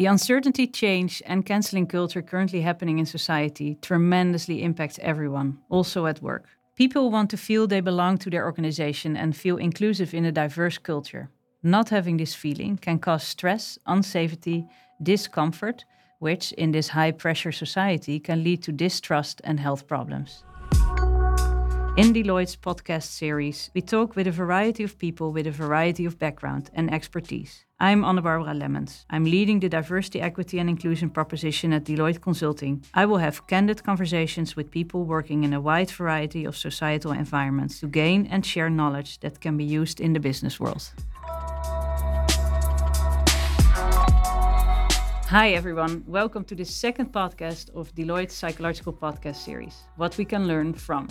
The uncertainty, change and cancelling culture currently happening in society tremendously impacts everyone, also at work. People want to feel they belong to their organization and feel inclusive in a diverse culture. Not having this feeling can cause stress, unsafety, discomfort, which in this high-pressure society can lead to distrust and health problems. In Deloitte's podcast series, we talk with a variety of people with a variety of background and expertise. I'm Anne-Barbara Lemmens. I'm leading the Diversity, Equity and Inclusion proposition at Deloitte Consulting. I will have candid conversations with people working in a wide variety of societal environments to gain and share knowledge that can be used in the business world. Hi everyone, welcome to the second podcast of Deloitte's Psychological Podcast series, What We Can Learn From.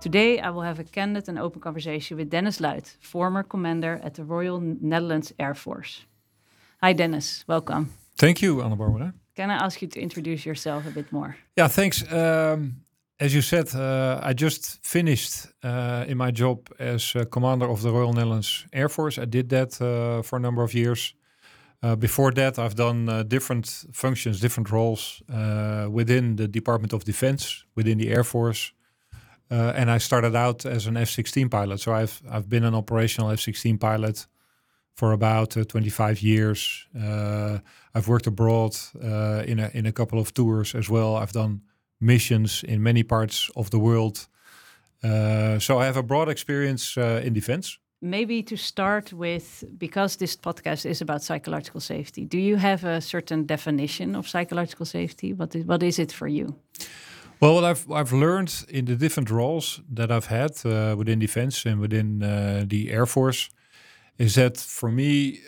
Today, I will have a candid and open conversation with Dennis Luyt, former commander at the Royal Netherlands Air Force. Hi, Dennis. Welcome. Thank you, Anne-Barbara. Can I ask you to introduce yourself a bit more? Yeah, thanks. As you said, I just finished in my job as commander of the Royal Netherlands Air Force. I did that for a number of years. Before that, I've done different functions, different roles within the Department of Defense, within the Air Force. And I started out as an F-16 pilot. So I've been an operational F-16 pilot for about 25 years. I've worked abroad in a couple of tours as well. I've done missions in many parts of the world. So I have a broad experience in defense. Maybe to start with, because this podcast is about psychological safety, do you have a certain definition of psychological safety? What is it for you? Well, what I've learned in the different roles that I've had within defense and within the Air Force is that for me,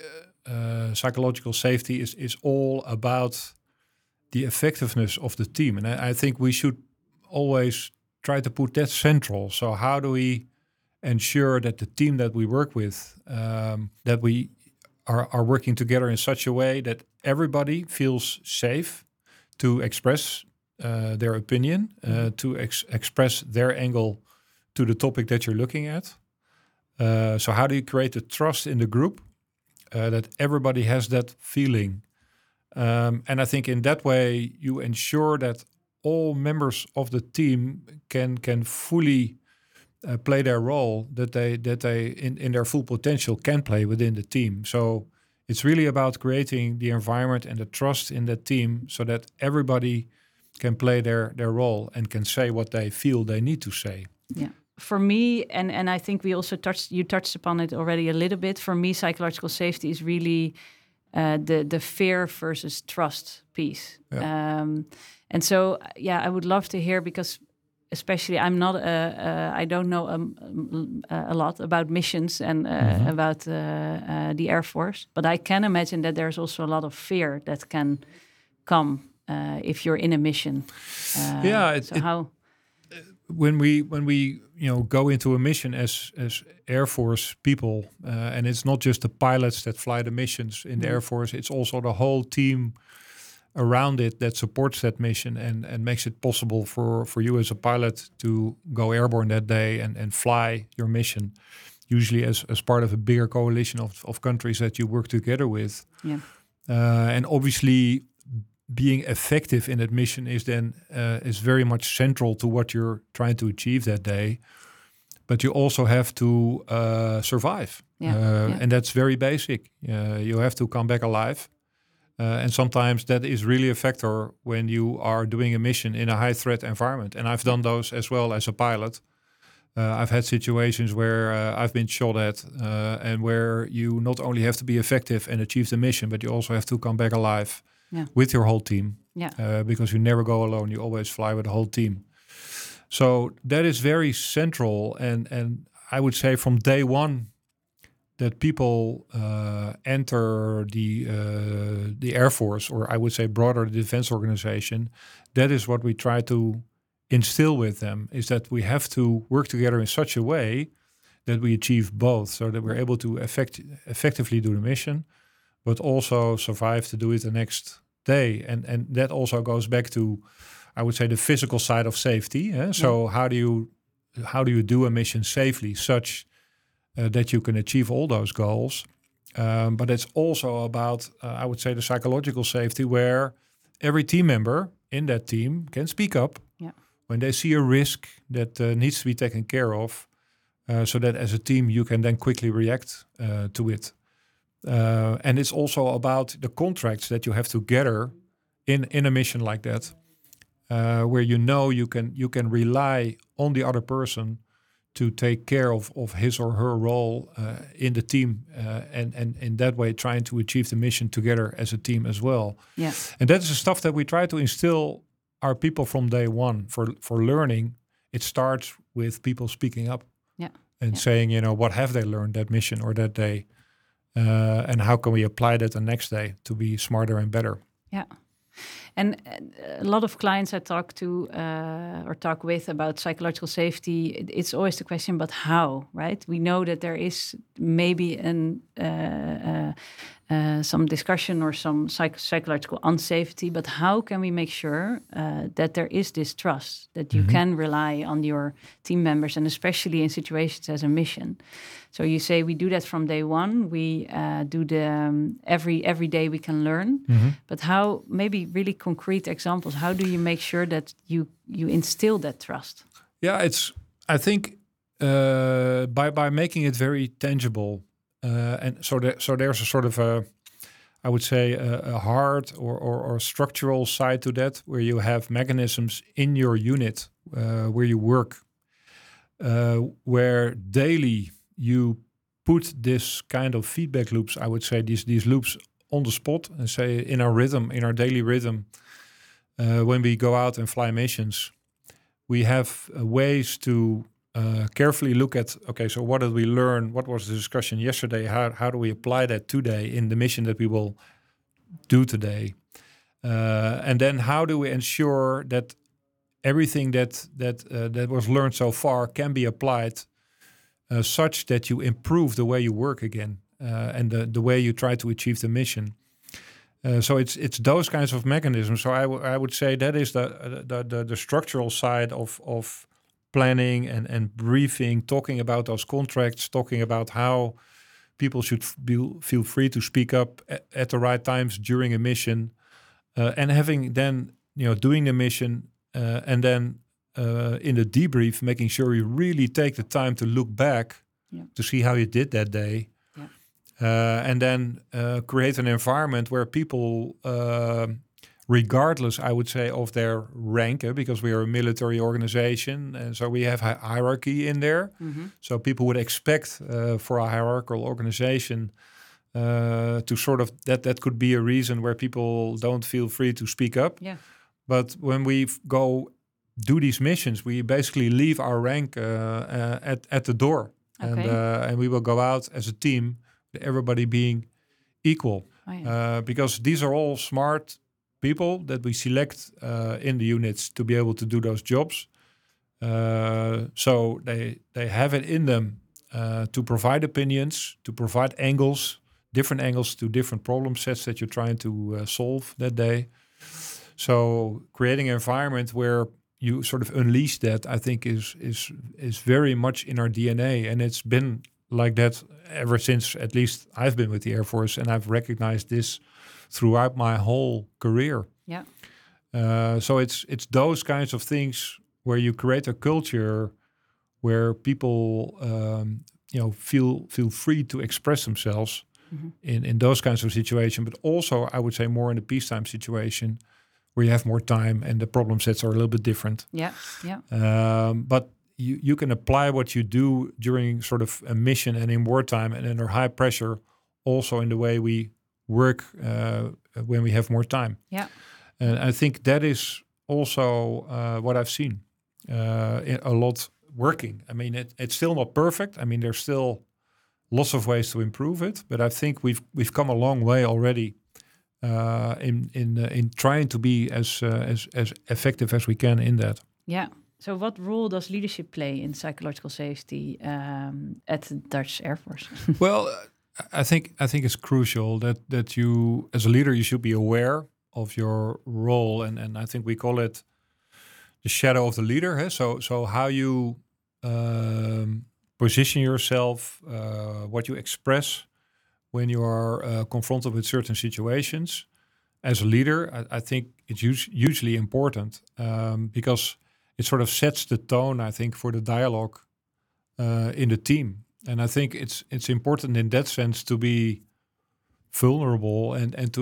psychological safety is all about the effectiveness of the team. And I think we should always try to put that central. So how do we ensure that the team that we work with, that we are working together in such a way that everybody feels safe to express their opinion, to express their angle to the topic that you're looking at. So how do you create the trust in the group that everybody has that feeling? And I think in that way, you ensure that all members of the team can fully play their role, that they in their full potential can play within the team. So it's really about creating the environment and the trust in that team so that everybody can play their role and can say what they feel they need to say. Yeah. For me, and I think we also touched upon it already a little bit. For me, psychological safety is really the fear versus trust piece. Yeah. And so, I would love to hear, because especially I'm not I don't know a lot about missions and about the Air Force, but I can imagine that there's also a lot of fear that can come if you're in a mission. When we go into a mission as Air Force people, and it's not just the pilots that fly the missions in the Air Force, it's also the whole team around it that supports that mission and makes it possible for you as a pilot to go airborne that day and fly your mission, usually as part of a bigger coalition of countries that you work together with. Yeah. And obviously, being effective in that mission is very much central to what you're trying to achieve that day, but you also have to survive, and that's very basic. You have to come back alive, and sometimes that is really a factor when you are doing a mission in a high-threat environment. And I've done those as well as a pilot. I've had situations where I've been shot at, and where you not only have to be effective and achieve the mission, but you also have to come back alive. Yeah. With your whole team, because you never go alone. You always fly with the whole team. So that is very central, and I would say from day one that people enter the Air Force, or I would say broader the defense organization, that is what we try to instill with them, is that we have to work together in such a way that we achieve both, so that we're able to effectively do the mission, but also survive to do it the next day. And that also goes back to, I would say, the physical side of safety. Eh? So how do you do a mission safely such that you can achieve all those goals? But it's also about, I would say, the psychological safety, where every team member in that team can speak up when they see a risk that needs to be taken care of, so that as a team you can then quickly react to it. And it's also about the contracts that you have to gather in a mission like that, where you know you can rely on the other person to take care of his or her role in the team, and in that way trying to achieve the mission together as a team as well. Yes. And that's the stuff that we try to instill our people from day one for learning. It starts with people speaking up and saying, what have they learned that mission or that day? And how can we apply that the next day to be smarter and better? Yeah. And a lot of clients I talk to or talk with about psychological safety, it's always the question, but how, right? We know that there is maybe some discussion or some psychological unsafety, but how can we make sure that there is this trust, that you can rely on your team members, and especially in situations as a mission? So you say we do that from day one. We do the every day we can learn, but how? Maybe really concrete examples. How do you make sure that you instill that trust? Yeah, it's, I think by making it very tangible. And so there's a sort of a hard or structural side to that, where you have mechanisms in your unit where you work, where daily you put this kind of feedback loops, I would say, these loops on the spot, and say in our rhythm, in our daily rhythm, when we go out and fly missions, we have ways to carefully look at, okay, so what did we learn? What was the discussion yesterday? How do we apply that today in the mission that we will do today? And then how do we ensure that everything that was learned so far can be applied such that you improve the way you work again and the way you try to achieve the mission? So it's those kinds of mechanisms. So I would say that is the structural side of planning and briefing, talking about those contracts, talking about how people should feel free to speak up at the right times during a mission, and having then, doing the mission and then in the debrief, making sure you really take the time to look back to see how you did that day. Yeah. And then create an environment where people... regardless, I would say, of their rank, because we are a military organization, and so we have hierarchy in there. Mm-hmm. So people would expect for a hierarchical organization to sort of, that could be a reason where people don't feel free to speak up. Yeah. But when we go do these missions, we basically leave our rank at the door. Okay. And we will go out as a team, everybody being equal. Oh, yeah. Because these are all smart people that we select in the units to be able to do those jobs. So they have it in them to provide opinions, to provide angles, different angles to different problem sets that you're trying to solve that day. So creating an environment where you sort of unleash that, I think is very much in our DNA. And it's been like that ever since, at least I've been with the Air Force, and I've recognized this throughout my whole career. Yeah. So it's those kinds of things where you create a culture where people feel free to express themselves in those kinds of situations, but also I would say more in the peacetime situation where you have more time and the problem sets are a little bit different. Yeah, yeah. But you can apply what you do during sort of a mission and in wartime and under high pressure also in the way we work when we have more time. Yeah. And I think that is also what I've seen a lot working. I mean, it's still not perfect. I mean, there's still lots of ways to improve it, but I think we've come a long way already in trying to be as effective as we can in that. Yeah. So what role does leadership play in psychological safety at the Dutch Air Force? Well, I think it's crucial that you, as a leader, you should be aware of your role, and I think we call it the shadow of the leader. Huh? So how you position yourself, what you express, when you are confronted with certain situations. As a leader, I think it's hugely important because it sort of sets the tone, I think, for the dialogue in the team. And I think it's important in that sense to be vulnerable and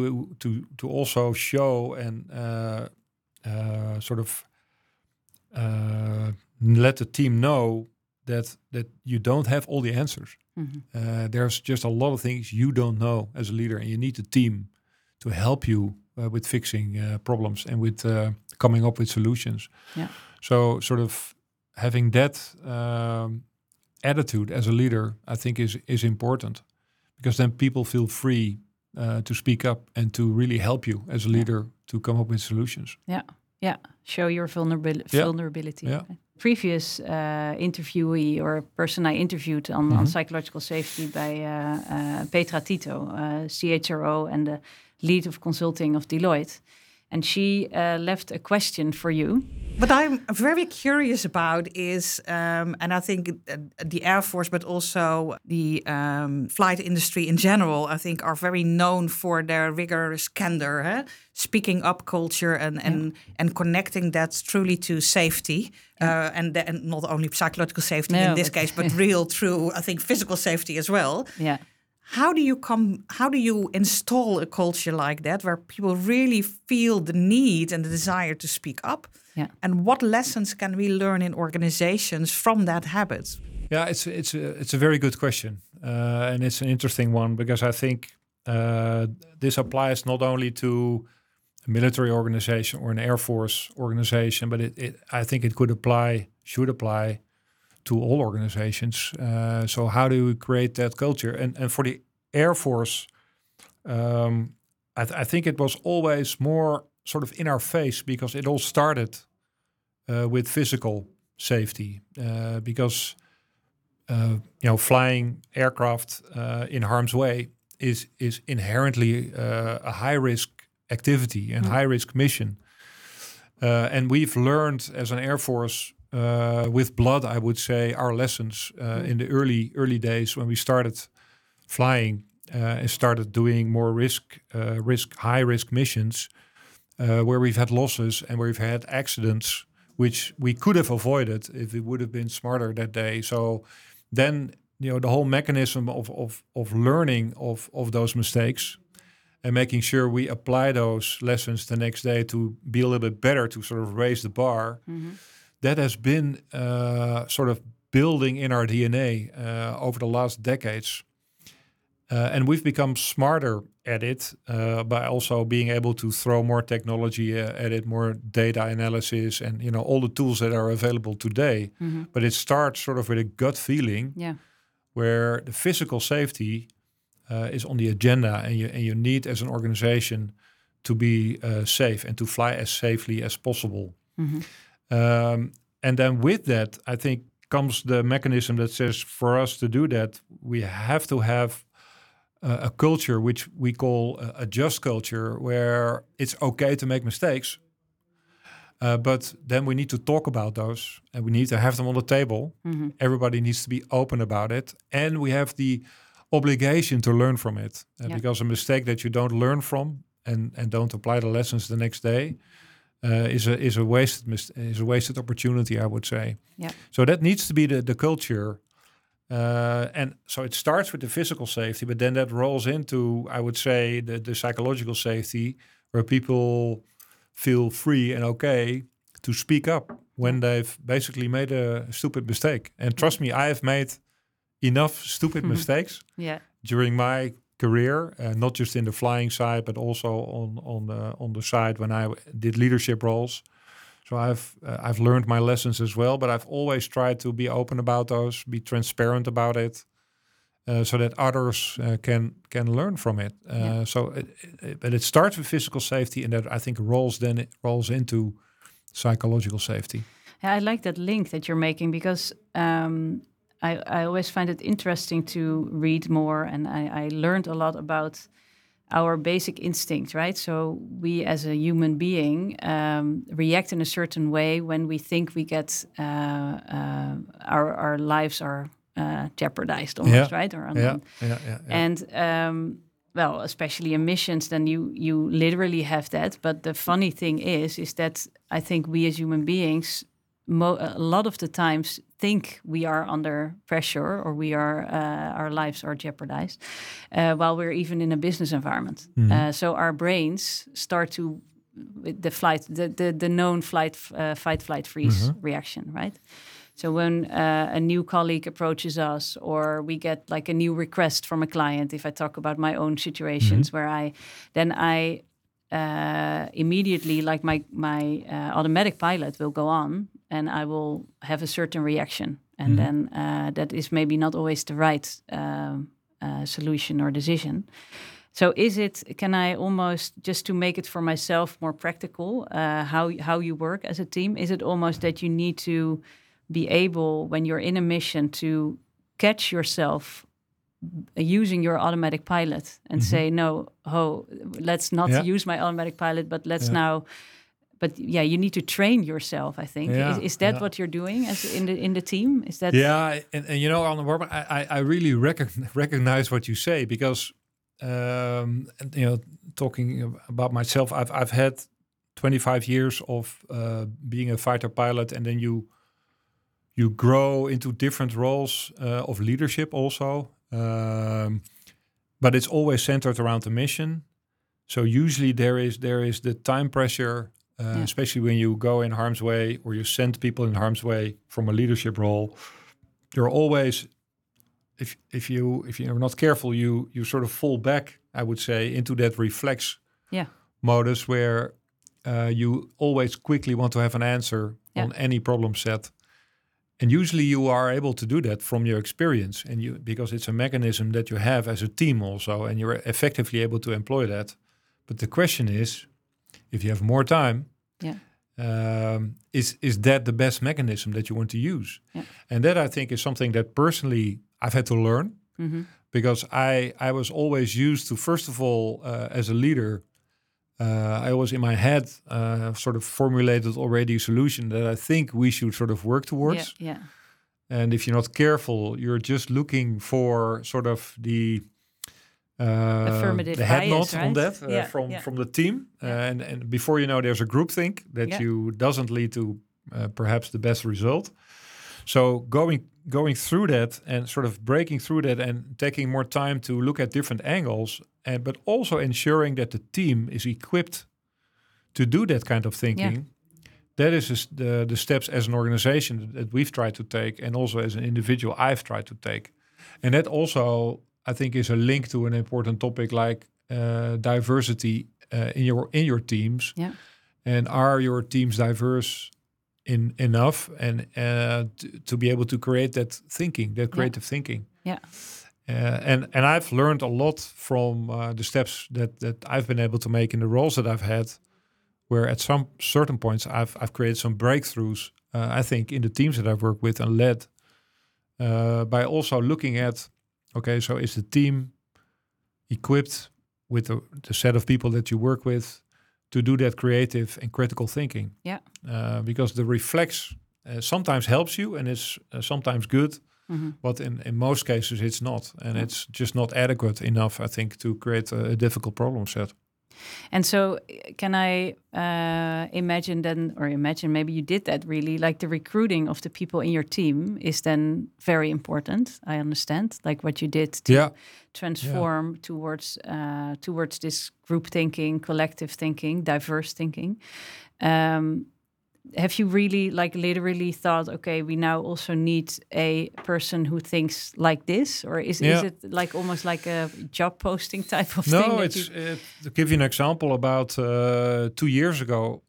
to also show and let the team know that you don't have all the answers. Mm-hmm. There's just a lot of things you don't know as a leader, and you need the team to help you with fixing problems and with coming up with solutions. Yeah. So sort of having that attitude as a leader, I think is important, because then people feel free to speak up and to really help you as a leader to come up with solutions. Yeah, yeah. Show your vulnerability. Yeah. Previous interviewee or person I interviewed on psychological safety by Petra Tito, CHRO and the lead of consulting of Deloitte. And she left a question for you. What I'm very curious about is, and I think the Air Force, but also the flight industry in general, I think are very known for their rigorous candor, speaking up culture and connecting that truly to safety. And not only psychological safety in this case, but real, true, I think, physical safety as well. Yeah. How do you install a culture like that where people really feel the need and the desire to speak up? Yeah. And what lessons can we learn in organizations from that habit? Yeah, it's a very good question, and it's an interesting one, because I think this applies not only to a military organization or an Air Force organization, but I think it should apply. To all organizations. So how do we create that culture? And for the Air Force, I think it was always more sort of in our face, because it all started with physical safety. Because flying aircraft in harm's way is inherently a high-risk activity and high-risk mission. And we've learned as an Air Force with blood, I would say, our lessons in the early days when we started flying and started doing more high risk missions, where we've had losses and where we've had accidents, which we could have avoided if we would have been smarter that day. So then, the whole mechanism of learning of those mistakes and making sure we apply those lessons the next day to be a little bit better, to sort of raise the bar. Mm-hmm. That has been sort of building in our DNA over the last decades. And we've become smarter at it by also being able to throw more technology at it, more data analysis and, all the tools that are available today. Mm-hmm. But it starts sort of with a gut feeling where the physical safety is on the agenda, and you need as an organization to be safe and to fly as safely as possible. Mm-hmm. And then with that, I think, comes the mechanism that says for us to do that, we have to have a culture which we call a just culture, where it's okay to make mistakes. But then we need to talk about those, and we need to have them on the table. Mm-hmm. Everybody needs to be open about it. And we have the obligation to learn from it. Because a mistake that you don't learn from and don't apply the lessons the next day, is a wasted opportunity, I would say. Yeah. So that needs to be the culture, and so it starts with the physical safety, but then that rolls into, I would say, the psychological safety, where people feel free and okay to speak up when they've basically made a stupid mistake. And trust me, I have made enough stupid mistakes during my career, not just in the flying side, but also on the side when I did leadership roles. So I've learned my lessons as well, but I've always tried to be open about those, be transparent about it, so that others can learn from it. So it starts with physical safety, and that, I think, rolls into psychological safety. I like that link that you're making, because I always find it interesting to read more, and I learned a lot about our basic instinct, right? So we as a human being react in a certain way when we think we get our lives are jeopardized almost, yeah. Right? Or unknown. And well, especially in missions, then you literally have that. But the funny thing is that I think we as human beings, a lot of the times think we are under pressure or we are our lives are jeopardized while we're even in a business environment. Mm-hmm. So our brains start to the known fight, flight, freeze mm-hmm. reaction, right? So when a new colleague approaches us or we get like a new request from a client, if I talk about my own situations mm-hmm. where I immediately like my automatic pilot will go on and I will have a certain reaction. And mm-hmm. then that is maybe not always the right solution or decision. So can I almost, just to make it for myself more practical, how you work as a team, is it almost that you need to be able, when you're in a mission, to catch yourself using your automatic pilot and mm-hmm. say, no, let's not use my automatic pilot, but let's now... But yeah, you need to train yourself, I think. Yeah, is that what you're doing as in the team? Is that... Yeah, and you know, Anne-Barbara, I really recognize what you say, because, you know, talking about myself, I've had 25 years of being a fighter pilot, and then you grow into different roles of leadership also. But it's always centered around the mission. So usually there is the time pressure, especially when you go in harm's way or you send people in harm's way from a leadership role. There are always, if you are not careful, you sort of fall back, I would say, into that reflex modus where you always quickly want to have an answer on any problem set. And usually you are able to do that from your experience, and because it's a mechanism that you have as a team also, and you're effectively able to employ that. But the question is, if you have more time, is that the best mechanism that you want to use? Yeah. And that, I think, is something that personally I've had to learn, mm-hmm. because I was always used to, first of all, as a leader, I was in my head sort of formulated already a solution that I think we should sort of work towards. Yeah, yeah. And if you're not careful, you're just looking for sort of the affirmative the head nod, right? On that from the team. And before you know, there's a groupthink that you doesn't lead to perhaps the best result. So going through that and sort of breaking through that and taking more time to look at different angles, but also ensuring that the team is equipped to do that kind of thinking. Yeah. That is the steps as an organization that we've tried to take, and also as an individual I've tried to take. And that also, I think, is a link to an important topic like diversity in your teams. Yeah. And are your teams diverse enough and to be able to create that thinking, that creative thinking. Yeah. And I've learned a lot from the steps that I've been able to make in the roles that I've had, where at some certain points I've created some breakthroughs. I think in the teams that I've worked with and led, by also looking at, okay, so is the team equipped with the set of people that you work with to do that creative and critical thinking. Yeah. Because the reflex sometimes helps you and it's sometimes good, mm-hmm. but in most cases it's not. And it's just not adequate enough, I think, to create a difficult problem set. And so can I imagine then, or imagine maybe you did that really, like the recruiting of the people in your team is then very important, I understand, like what you did to transform towards this group thinking, collective thinking, diverse thinking. Have you really like literally thought, okay, we now also need a person who thinks like this? Or is it like almost like a job posting type of thing? No, to give you an example, about 2 years ago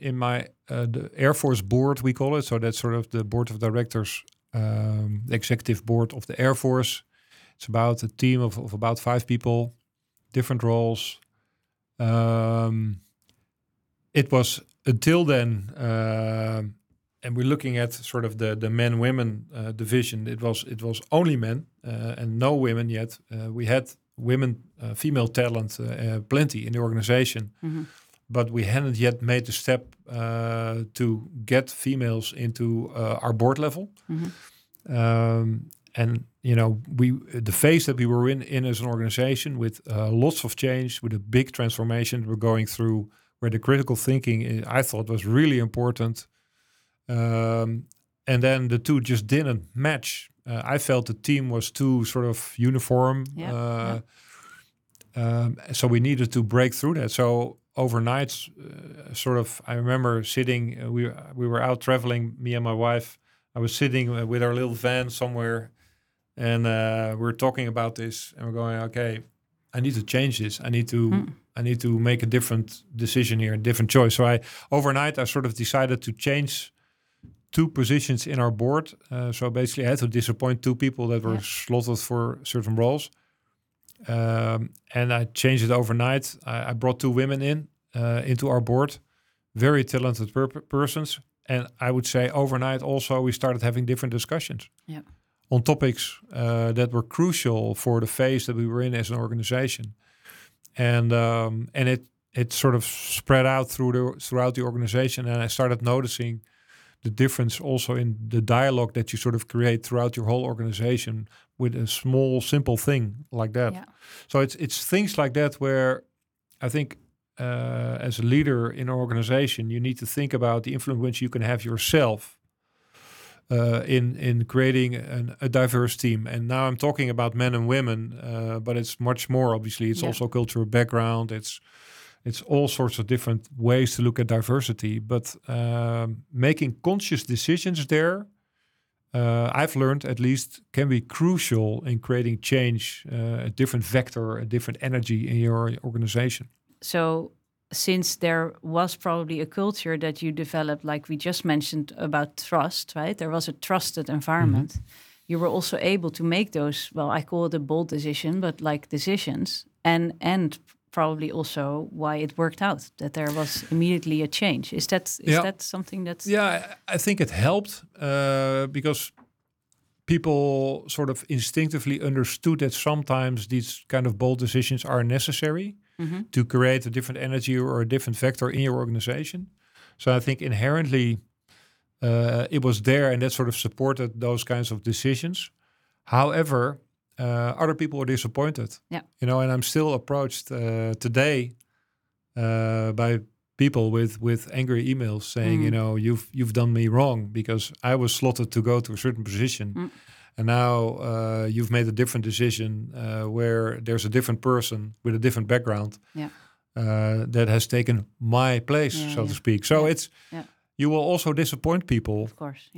in my the Air Force board, we call it. So that's sort of the board of directors, the executive board of the Air Force. It's about a team of about 5 people, different roles. It was... Until then, and we're looking at sort of the men-women division, it was only men and no women yet. We had women, female talent, plenty in the organization. Mm-hmm. But we hadn't yet made the step to get females into our board level. Mm-hmm. And you know, the phase that we were in as an organization, with lots of change, with a big transformation that we're going through, where the critical thinking I thought was really important. And then the two just didn't match. I felt the team was too sort of uniform. Yeah, So we needed to break through that. So overnight, I remember sitting, we were out traveling, me and my wife. I was sitting with our little van somewhere, and we're talking about this, and we're going, okay, I need to change this. I need to make a different decision here, a different choice. So overnight I sort of decided to change two positions in our board. So basically I had to disappoint two people that were slotted for certain roles. And I changed it overnight. I brought two women into our board, very talented persons. And I would say overnight also we started having different discussions on topics that were crucial for the phase that we were in as an organization. And it sort of spread out throughout the organization. And I started noticing the difference also in the dialogue that you sort of create throughout your whole organization with a small, simple thing like that. Yeah. So it's things like that where I think as a leader in an organization, you need to think about the influence you can have yourself in creating a diverse team. And now I'm talking about men and women, but it's much more, obviously. It's also cultural background. It's all sorts of different ways to look at diversity, but making conscious decisions there, I've learned at least, can be crucial in creating change, a different vector, a different energy in your organization. So since there was probably a culture that you developed, like we just mentioned about trust, right? There was a trusted environment. Mm-hmm. You were also able to make those, well, I call it a bold decision, but like decisions and probably also why it worked out, that there was immediately a change. Is that something that's... Yeah, I think it helped because people sort of instinctively understood that sometimes these kind of bold decisions are necessary to create a different energy or a different vector in your organization. So I think inherently it was there, and that sort of supported those kinds of decisions. However... other people were disappointed, and I'm still approached today by people with angry emails saying, you've done me wrong because I was slotted to go to a certain position, and now you've made a different decision where there's a different person with a different background that has taken my place, to speak. So you will also disappoint people, of course,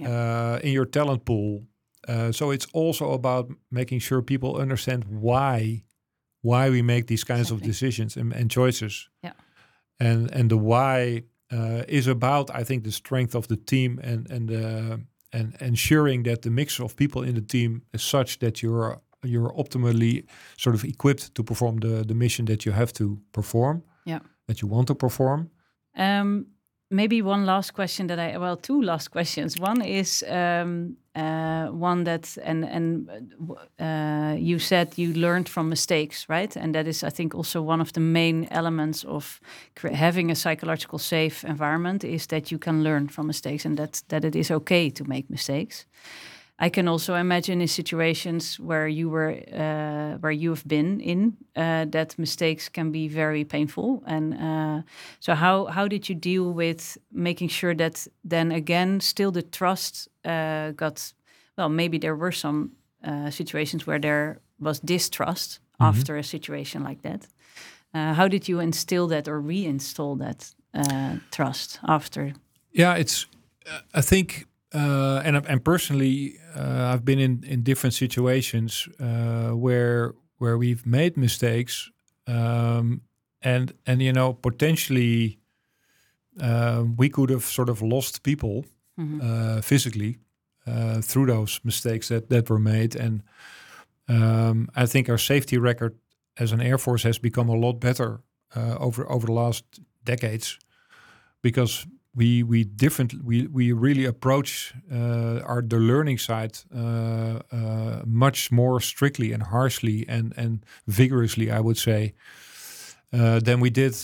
in your talent pool. So it's also about making sure people understand why we make these kinds of decisions and choices. Yeah. And the why is about, I think, the strength of the team and ensuring that the mix of people in the team is such that you're optimally sort of equipped to perform the mission that you have to perform, that you want to perform. Maybe one last question two last questions. One is one that, and you said you learned from mistakes, right? And that is, I think, also one of the main elements of having a psychological safe environment, is that you can learn from mistakes and that it is okay to make mistakes. I can also imagine in situations where you have been in, that mistakes can be very painful. And so how did you deal with making sure that then again, still the trust got, well, maybe there were some situations where there was distrust after a situation like that. How did you instill that or reinstall that trust after? Yeah, it's, I think... And personally, I've been in different situations where we've made mistakes, and you know, potentially we could have sort of lost people physically through those mistakes that were made. And I think our safety record as an Air Force has become a lot better over the last decades, because we really approach the learning side much more strictly and harshly and vigorously, I would say, than we did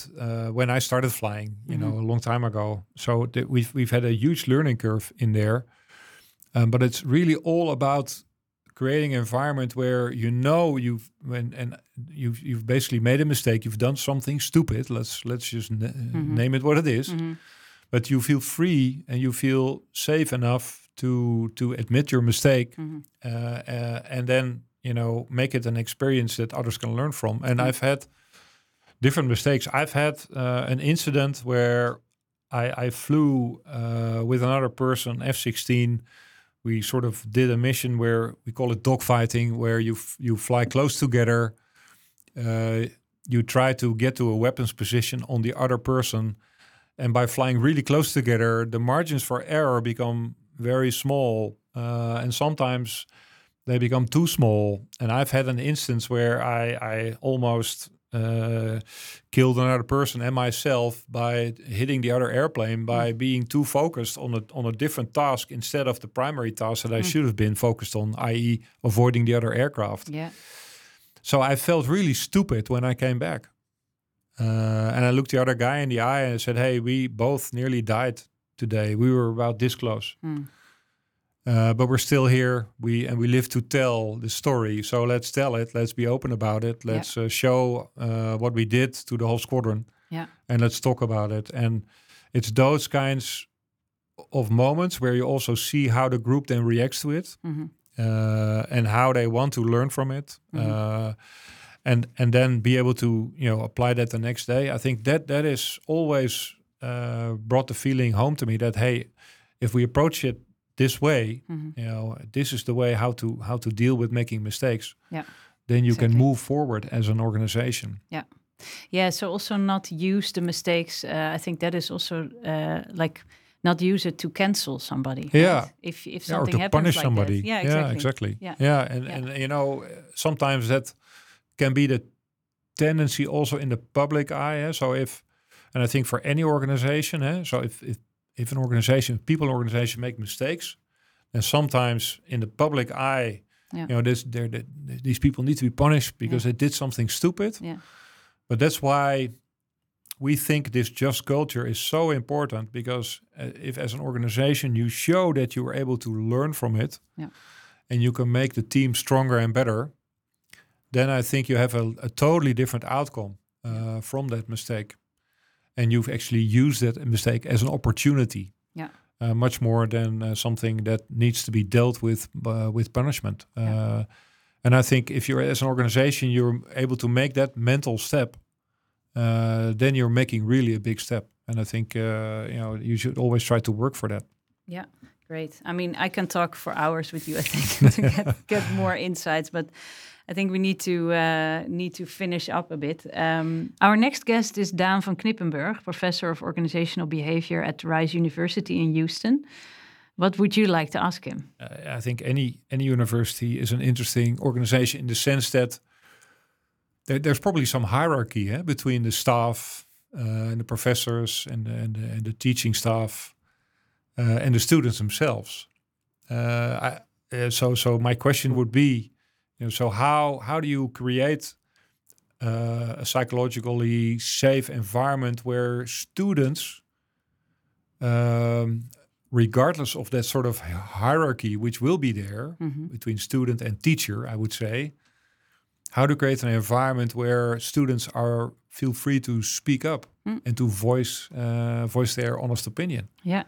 when I started flying, you know, a long time ago. So we've had a huge learning curve in there, but it's really all about creating an environment where you know you've basically made a mistake. You've done something stupid. Let's just name it what it is. Mm-hmm. But you feel free and you feel safe enough to admit your mistake, and then make it an experience that others can learn from. And I've had different mistakes. I've had an incident where I flew with another person, F-16. We sort of did a mission where we call it dogfighting, where you fly close together. You try to get to a weapons position on the other person. And by flying really close together, the margins for error become very small. And sometimes they become too small. And I've had an instance where I almost killed another person and myself by hitting the other airplane by being too focused on a different task instead of the primary task that I should have been focused on, i.e. avoiding the other aircraft. Yeah. So I felt really stupid when I came back. And I looked the other guy in the eye and I said, hey, we both nearly died today. We were about this close. Mm. But we're still here. We live to tell the story. So let's tell it. Let's be open about it. Let's show what we did to the whole squadron. Yeah. And let's talk about it. And it's those kinds of moments where you also see how the group then reacts to it and how they want to learn from it. And then be able to apply that the next day. I think that is always brought the feeling home to me that, hey, if we approach it this way, this is the way how to deal with making mistakes. Yeah. Then you can move forward as an organization. Yeah. Yeah. So also not use the mistakes. I think that is also not use it to cancel somebody. Yeah. Right? If something happens, or to punish somebody. That. Yeah. Exactly. Yeah. And sometimes that can be the tendency also in the public eye. Eh? So I think for any organization, if an organization, people in an organization make mistakes, then sometimes in the public eye, these people need to be punished because they did something stupid. Yeah. But that's why we think this just culture is so important, because if as an organization you show that you are able to learn from it and you can make the team stronger and better, then I think you have a totally different outcome from that mistake. And you've actually used that mistake as an opportunity, much more than something that needs to be dealt with punishment. Yeah. And I think if you're as an organization, you're able to make that mental step, then you're making really a big step. And I think you should always try to work for that. Yeah. Great. I mean, I can talk for hours with you, I think, to get more insights, but I think we need to finish up a bit. Our next guest is Daan van Knippenberg, professor of organizational behavior at Rice University in Houston. What would you like to ask him? I think any university is an interesting organization in the sense that there's probably some hierarchy between the staff and the professors and the teaching staff. And the students themselves. So my question would be, how do you create a psychologically safe environment where students, regardless of that sort of hierarchy which will be there between student and teacher, I would say, how to create an environment where students feel free to speak up and to voice their honest opinion? Yeah.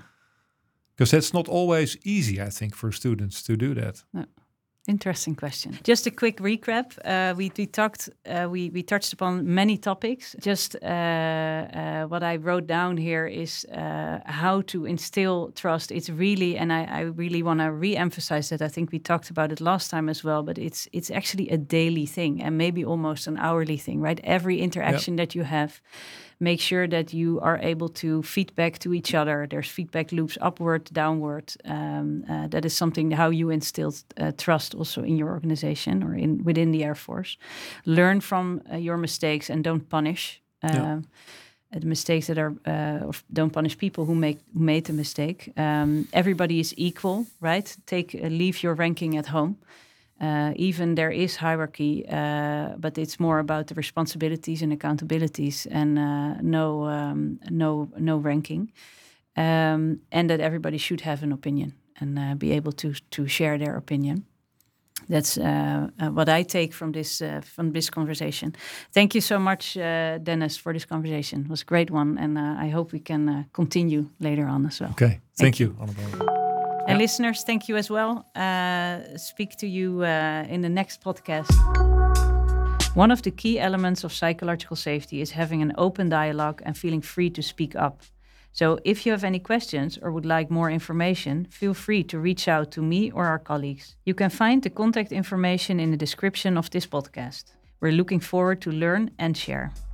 Because that's not always easy, I think, for students to do that. No. Interesting question. Just a quick recap. We touched upon many topics. Just what I wrote down here is how to instill trust. It's really, and I really want to re-emphasize that. I think we talked about it last time as well, but it's actually a daily thing and maybe almost an hourly thing, right? Every interaction that you have, make sure that you are able to feedback to each other. There's feedback loops upward, downward. That is something how you instill trust also in your organization or within the Air Force. Learn from your mistakes and don't punish the mistakes that are, don't punish people who made the mistake. Everybody is equal, right? Leave your ranking at home. Even there is hierarchy, but it's more about the responsibilities and accountabilities and no ranking. And that everybody should have an opinion and be able to share their opinion. That's what I take from this conversation. Thank you so much, Dennis, for this conversation. It was a great one, and I hope we can continue later on as well. Okay, thank you. And listeners, thank you as well. Speak to you in the next podcast. One of the key elements of psychological safety is having an open dialogue and feeling free to speak up. So if you have any questions or would like more information, feel free to reach out to me or our colleagues. You can find the contact information in the description of this podcast. We're looking forward to learn and share.